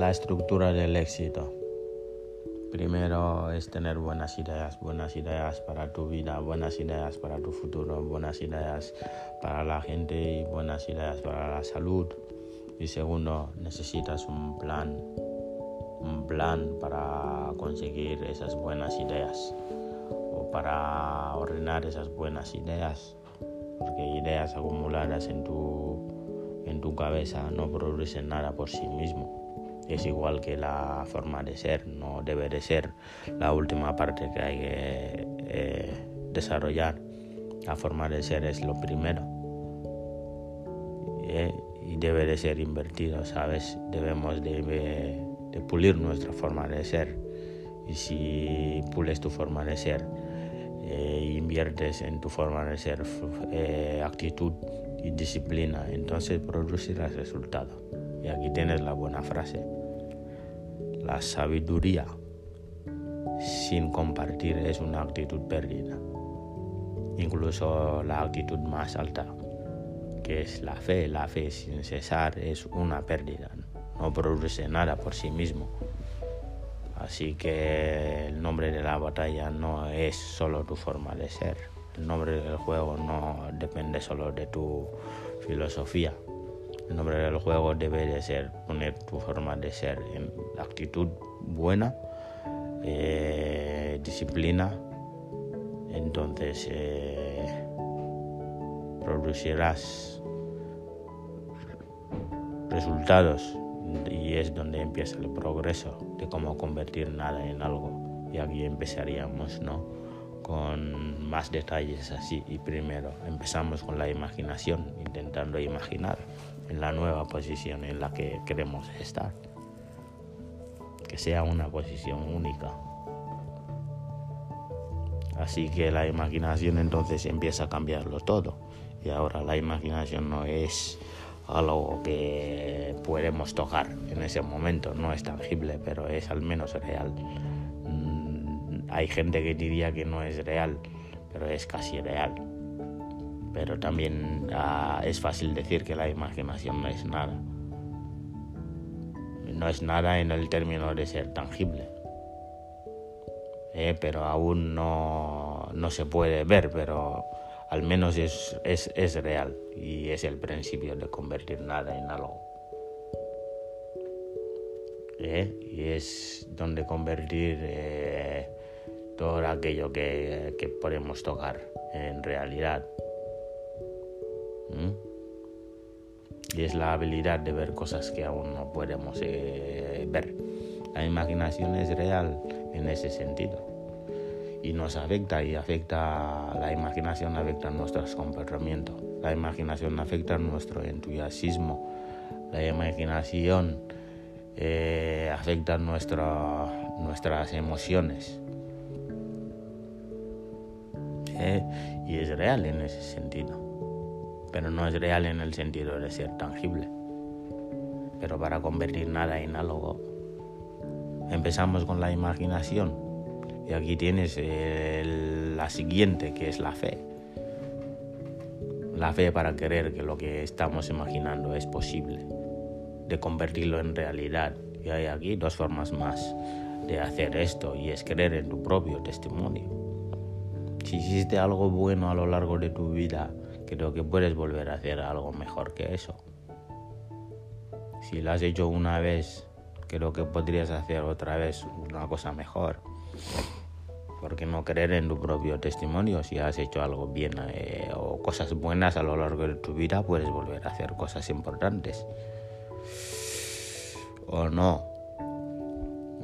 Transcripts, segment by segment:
La estructura del éxito. Primero es tener buenas ideas para tu vida, buenas ideas para tu futuro, buenas ideas para la gente y buenas ideas para la salud. Y segundo, necesitas un plan para conseguir esas buenas ideas o para ordenar esas buenas ideas, porque ideas acumuladas en tu cabeza no producen nada por sí mismo. Es igual que la forma de ser, no debe de ser la última parte que hay que desarrollar. La forma de ser es lo primero y debe de ser invertido, ¿sabes? Debemos de pulir nuestra forma de ser, y si pules tu forma de ser, inviertes en tu forma de ser actitud y disciplina, entonces producirás resultados. Y aquí tienes la buena frase. La sabiduría sin compartir es una actitud perdida. Incluso la actitud más alta, que es la fe sin cesar es una pérdida. No produce nada por sí mismo. Así que el nombre de la batalla no es solo tu forma de ser. El nombre del juego no depende solo de tu filosofía. El nombre del juego debe de ser poner tu forma de ser en actitud buena, disciplina, entonces producirás resultados y es donde empieza el progreso de cómo convertir nada en algo. Y aquí empezaríamos, ¿no?, con más detalles así. Y primero empezamos con la imaginación, intentando imaginar en la nueva posición en la que queremos estar, que sea una posición única. Así que la imaginación entonces empieza a cambiarlo todo. Y ahora la imaginación no es algo que podemos tocar en ese momento, no es tangible, pero es al menos real. Hay gente que diría que no es real, pero es casi real. Pero también es fácil decir que la imaginación no es nada. No es nada en el término de ser tangible. Pero aún no se puede ver, pero al menos es real. Y es el principio de convertir nada en algo. Y es donde convertir todo aquello que podemos tocar en realidad. Y es la habilidad de ver cosas que aún no podemos ver. La imaginación es real en ese sentido y nos afecta, la imaginación afecta nuestros comportamientos, la imaginación afecta nuestro entusiasmo, la imaginación afecta nuestras emociones y es real en ese sentido. Pero no es real en el sentido de ser tangible. Pero para convertir nada en algo, empezamos con la imaginación. Y aquí tienes la siguiente, que es la fe. La fe para creer que lo que estamos imaginando es posible, de convertirlo en realidad. Y hay aquí dos formas más de hacer esto, y es creer en tu propio testimonio. Si hiciste algo bueno a lo largo de tu vida, creo que puedes volver a hacer algo mejor que eso. Si lo has hecho una vez, creo que podrías hacer otra vez una cosa mejor. ¿Por qué no creer en tu propio testimonio? Si has hecho algo bien o cosas buenas a lo largo de tu vida, puedes volver a hacer cosas importantes. ¿O no?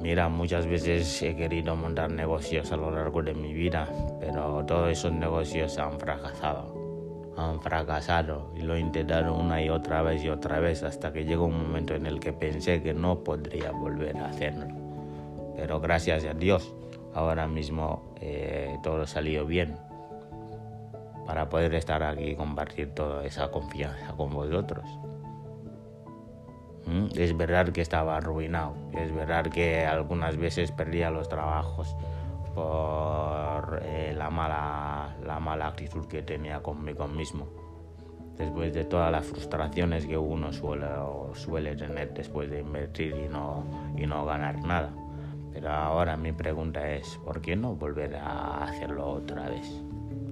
Mira, muchas veces he querido montar negocios a lo largo de mi vida, pero todos esos negocios han fracasado y lo intentaron una y otra vez hasta que llegó un momento en el que pensé que no podría volver a hacerlo. Pero gracias a Dios, ahora mismo todo salió bien para poder estar aquí y compartir toda esa confianza con vosotros. Es verdad que estaba arruinado, es verdad que algunas veces perdía los trabajos por la mala actitud que tenía conmigo mismo. después de todas las frustraciones que uno suele tener después de invertir y no ganar nada. Pero ahora mi pregunta es, ¿por qué no volver a hacerlo otra vez?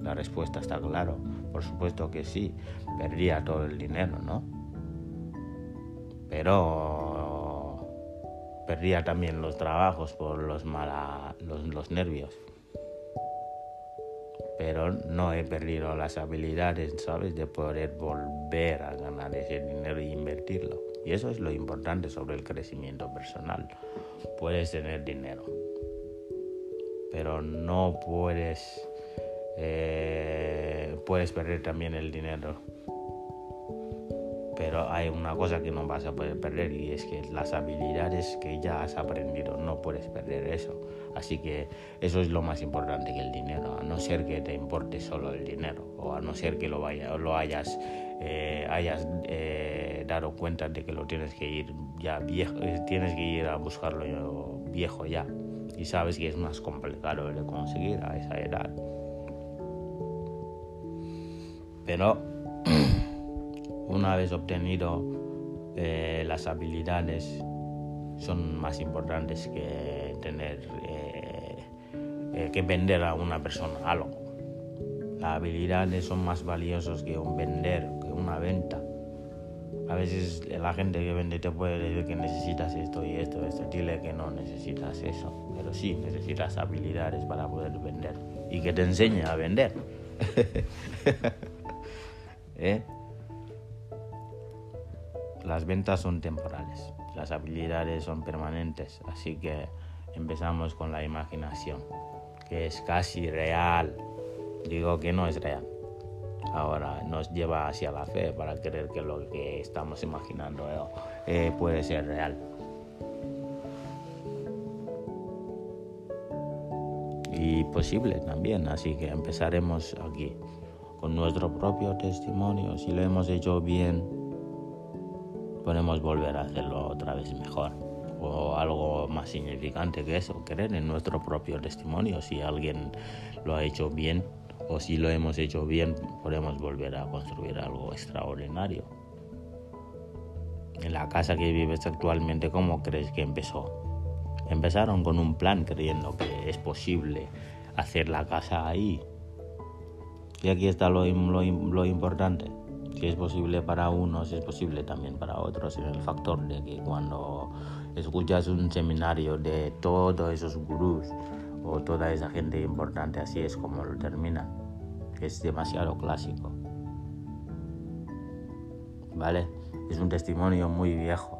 La respuesta está claro, por supuesto que sí, perdía todo el dinero, ¿no? Pero perdía también los trabajos por los nervios. Pero no he perdido las habilidades, ¿sabes?, de poder volver a ganar ese dinero e invertirlo. Y eso es lo importante sobre el crecimiento personal. Puedes tener dinero, pero no puedes... puedes perder también el dinero. Pero hay una cosa que no vas a poder perder, y es que las habilidades que ya has aprendido, no puedes perder eso. Así que eso es lo más importante que el dinero, a no ser que te importe solo el dinero, o a no ser que hayas dado cuenta de que lo tienes que ir ya viejo, tienes que ir a buscarlo viejo ya, y sabes que es más complicado de conseguir a esa edad. Pero una vez obtenido las habilidades, son más importantes que tener que vender a una persona algo. Las habilidades son más valiosas que un vender, que una venta. A veces la gente que vende te puede decir que necesitas esto y esto. Dile que no necesitas eso, pero sí necesitas habilidades para poder vender y que te enseñe a vender. Las ventas son temporales, las habilidades son permanentes, así que empezamos con la imaginación, que es casi real. Digo que no es real. Ahora nos lleva hacia la fe para creer que lo que estamos imaginando puede ser real. Y posible también, así que empezaremos aquí con nuestro propio testimonio. Si lo hemos hecho bien, podemos volver a hacerlo otra vez mejor, o algo más significante que eso, creer en nuestro propio testimonio. Si alguien lo ha hecho bien, o si lo hemos hecho bien, podemos volver a construir algo extraordinario. En la casa que vives actualmente, ¿cómo crees que empezó? Empezaron con un plan, creyendo que es posible hacer la casa ahí. Y aquí está lo importante. Si es posible para unos, es posible también para otros, en el factor de que cuando escuchas un seminario de todos esos gurús o toda esa gente importante, así es como lo terminan. Es demasiado clásico, ¿vale? Es un testimonio muy viejo.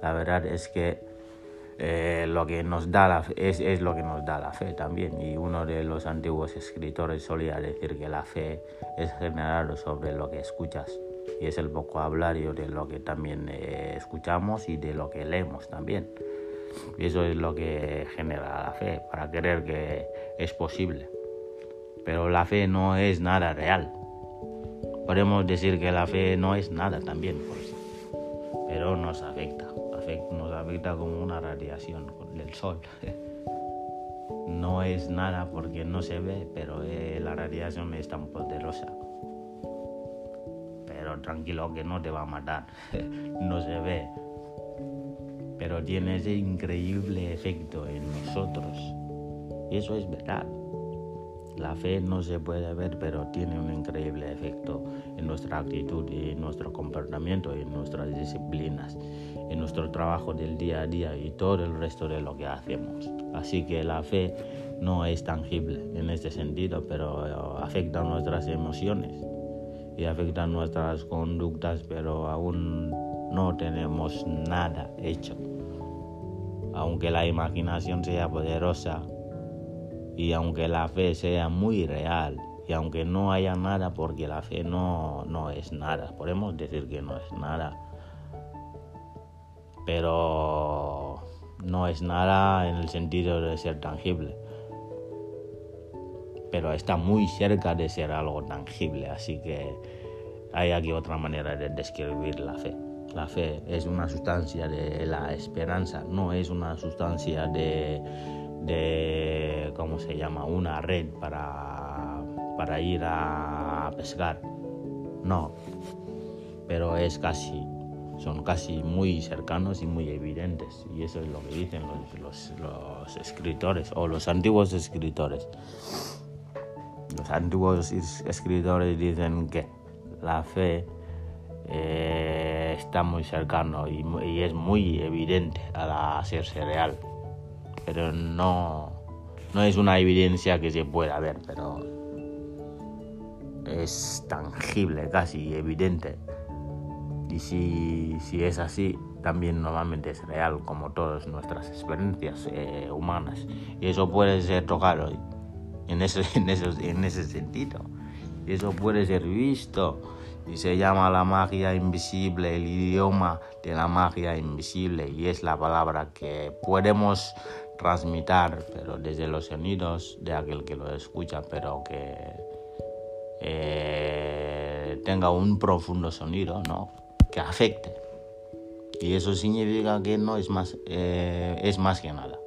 La verdad es que lo que nos da la fe es lo que nos da la fe también, y uno de los antiguos escritores solía decir que la fe es generado sobre lo que escuchas, y es el vocabulario de lo que también escuchamos y de lo que leemos también, y eso es lo que genera la fe, para creer que es posible. Pero la fe no es nada real. Podemos decir que la fe no es nada también, pues, pero nos afecta como una radiación del sol. No es nada porque no se ve, pero la radiación es tan poderosa. Pero tranquilo que no te va a matar. No se ve, pero tiene ese increíble efecto en nosotros. Y eso es verdad. La fe no se puede ver, pero tiene un increíble efecto en nuestra actitud, y en nuestro comportamiento, y en nuestras disciplinas, en nuestro trabajo del día a día y todo el resto de lo que hacemos. Así que la fe no es tangible en este sentido, pero afecta nuestras emociones y afecta nuestras conductas, pero aún no tenemos nada hecho. Aunque la imaginación sea poderosa, y aunque la fe sea muy real, y aunque no haya nada, porque la fe no es nada, podemos decir que no es nada, pero no es nada en el sentido de ser tangible, pero está muy cerca de ser algo tangible. Así que hay aquí otra manera de describir la fe. La fe es una sustancia de la esperanza, no es una sustancia de ¿cómo se llama?, una red para ir a pescar. No, pero es casi, son casi muy cercanos y muy evidentes, y eso es lo que dicen los escritores o los antiguos escritores. Los antiguos escritores dicen que la fe está muy cercano y es muy evidente al hacerse real, pero no es una evidencia que se pueda ver, pero es tangible, casi evidente. Y si es así, también normalmente es real, como todas nuestras experiencias humanas. Y eso puede ser tocado en ese sentido. Y eso puede ser visto. Y se llama la magia invisible, el idioma de la magia invisible. Y es la palabra que podemos transmitir, pero desde los sonidos de aquel que lo escucha, pero que tenga un profundo sonido, ¿no?, que afecte. Y eso significa que no es más, es más que nada.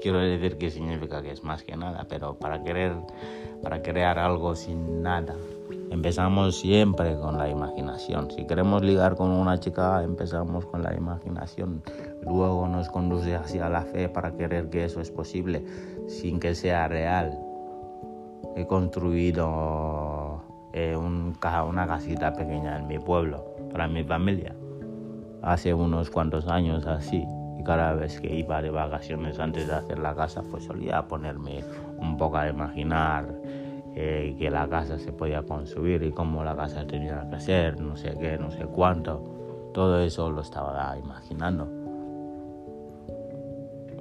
Quiero decir que significa que es más que nada, pero para crear algo sin nada, empezamos siempre con la imaginación. Si queremos ligar con una chica, empezamos con la imaginación. Luego nos conduce hacia la fe para querer que eso es posible, sin que sea real. He construido una casita pequeña en mi pueblo, para mi familia, hace unos cuantos años así. Y cada vez que iba de vacaciones, antes de hacer la casa, pues solía ponerme un poco a imaginar que la casa se podía construir y cómo la casa tenía que ser, no sé qué, no sé cuánto. Todo eso lo estaba imaginando.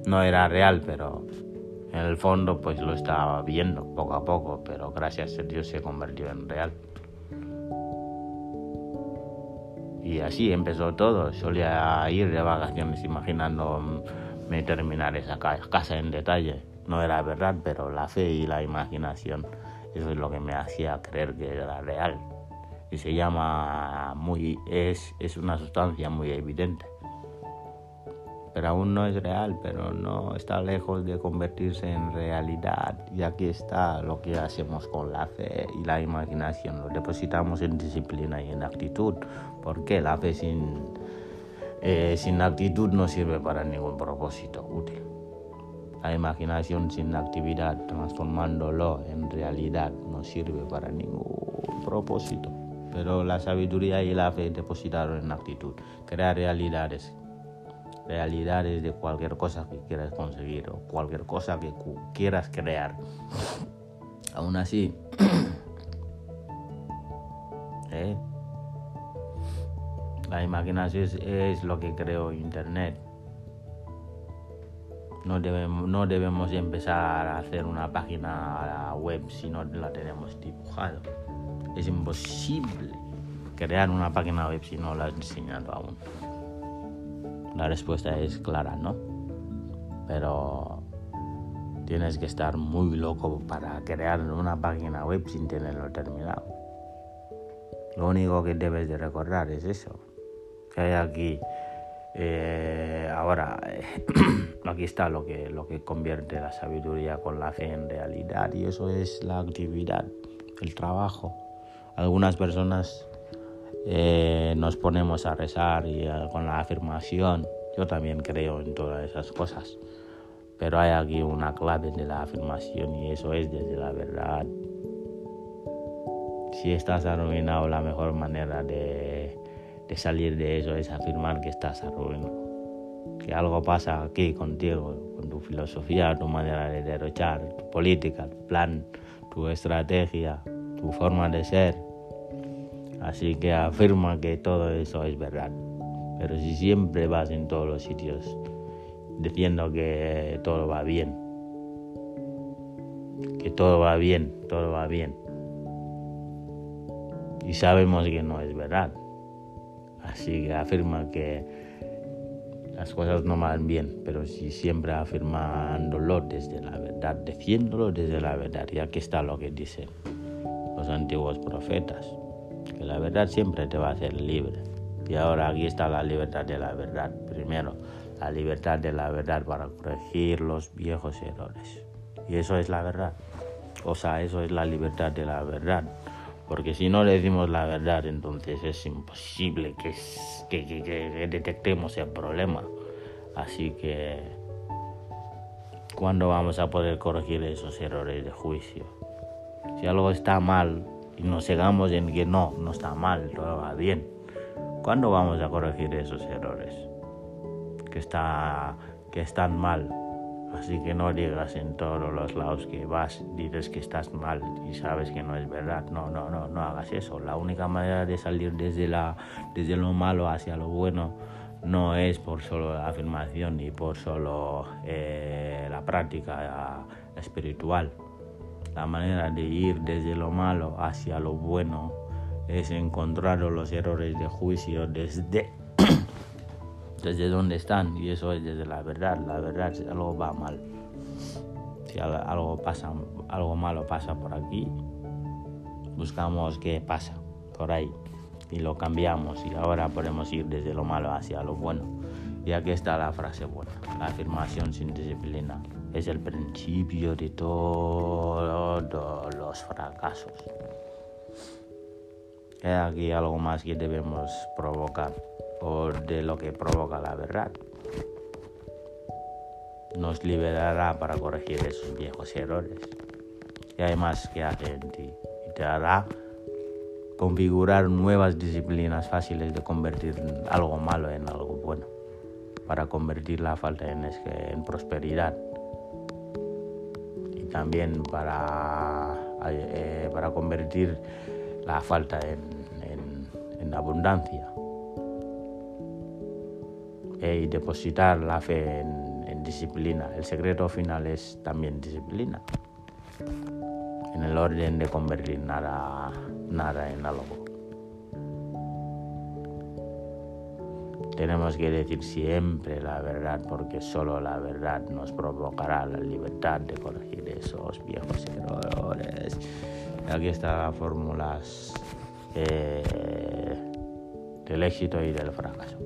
No era real, pero en el fondo pues lo estaba viendo poco a poco, pero gracias a Dios se convirtió en real. Y así empezó todo. Solía ir de vacaciones imaginándome terminar esa casa en detalle. No era verdad, pero la fe y la imaginación, eso es lo que me hacía creer que era real. Y se llama es una sustancia muy evidente. Pero aún no es real, pero no está lejos de convertirse en realidad. Y aquí está lo que hacemos con la fe y la imaginación. Lo depositamos en disciplina y en actitud, porque la fe sin actitud no sirve para ningún propósito útil. La imaginación sin actividad, transformándolo en realidad, no sirve para ningún propósito. Pero la sabiduría y la fe depositaron en actitud. Crear realidades de cualquier cosa que quieras conseguir o cualquier cosa que quieras crear. Aún así, la imaginación es lo que creó Internet. No debemos empezar a hacer una página web si no la tenemos dibujado. Es imposible crear una página web si no la has diseñado aún. La respuesta es clara, ¿no? Pero tienes que estar muy loco para crear una página web sin tenerlo terminado. Lo único que debes de recordar es eso. Que hay aquí, ahora, aquí está lo que convierte la sabiduría con la fe en realidad. Y eso es la actividad, el trabajo. Algunas personas nos ponemos a rezar y con la afirmación. Yo también creo en todas esas cosas, pero hay aquí una clave de la afirmación, y eso es desde la verdad. Si estás arruinado, la mejor manera de salir de eso es afirmar que estás arruinado, que algo pasa aquí contigo, con tu filosofía, tu manera de derrochar, tu política, tu plan, tu estrategia, tu forma de ser. Así que afirma que todo eso es verdad. Pero si siempre vas en todos los sitios diciendo que todo va bien, que todo va bien, y sabemos que no es verdad. Así que afirma que las cosas no van bien, pero si siempre afirmándolo desde la verdad, diciéndolo desde la verdad. Y aquí está lo que dicen los antiguos profetas. Que la verdad siempre te va a hacer libre. Y ahora aquí está la libertad de la verdad. Primero, la libertad de la verdad para corregir los viejos errores. Y eso es la verdad. O sea, eso es la libertad de la verdad. Porque si no le decimos la verdad, entonces es imposible que detectemos el problema. Así que, ¿cuándo vamos a poder corregir esos errores de juicio? Si algo está mal y nos cegamos en que no está mal, todo va bien, ¿cuándo vamos a corregir esos errores que están mal? Así que no digas en todos los lados que vas, dices que estás mal y sabes que no es verdad. No hagas eso. La única manera de salir desde lo malo hacia lo bueno no es por solo la afirmación ni por solo la práctica espiritual. La manera de ir desde lo malo hacia lo bueno es encontrar los errores de juicio desde dónde están, y eso es desde la verdad. La verdad, si algo va mal, si algo malo pasa por aquí, buscamos qué pasa por ahí y lo cambiamos, y ahora podemos ir desde lo malo hacia lo bueno. Y aquí está la frase buena: la afirmación sin disciplina es el principio de todos los fracasos. Hay aquí algo más que debemos provocar, o de lo que provoca la verdad. Nos liberará para corregir esos viejos errores. Y hay más que hace en ti, y te hará configurar nuevas disciplinas fáciles de convertir algo malo en algo bueno, para convertir la falta en prosperidad, y también para convertir la falta en abundancia, y depositar la fe en disciplina. El secreto final es también disciplina, en el orden de convertir nada en algo. Tenemos que decir siempre la verdad, porque solo la verdad nos provocará la libertad de corregir esos viejos errores. Aquí están las fórmulas del éxito y del fracaso.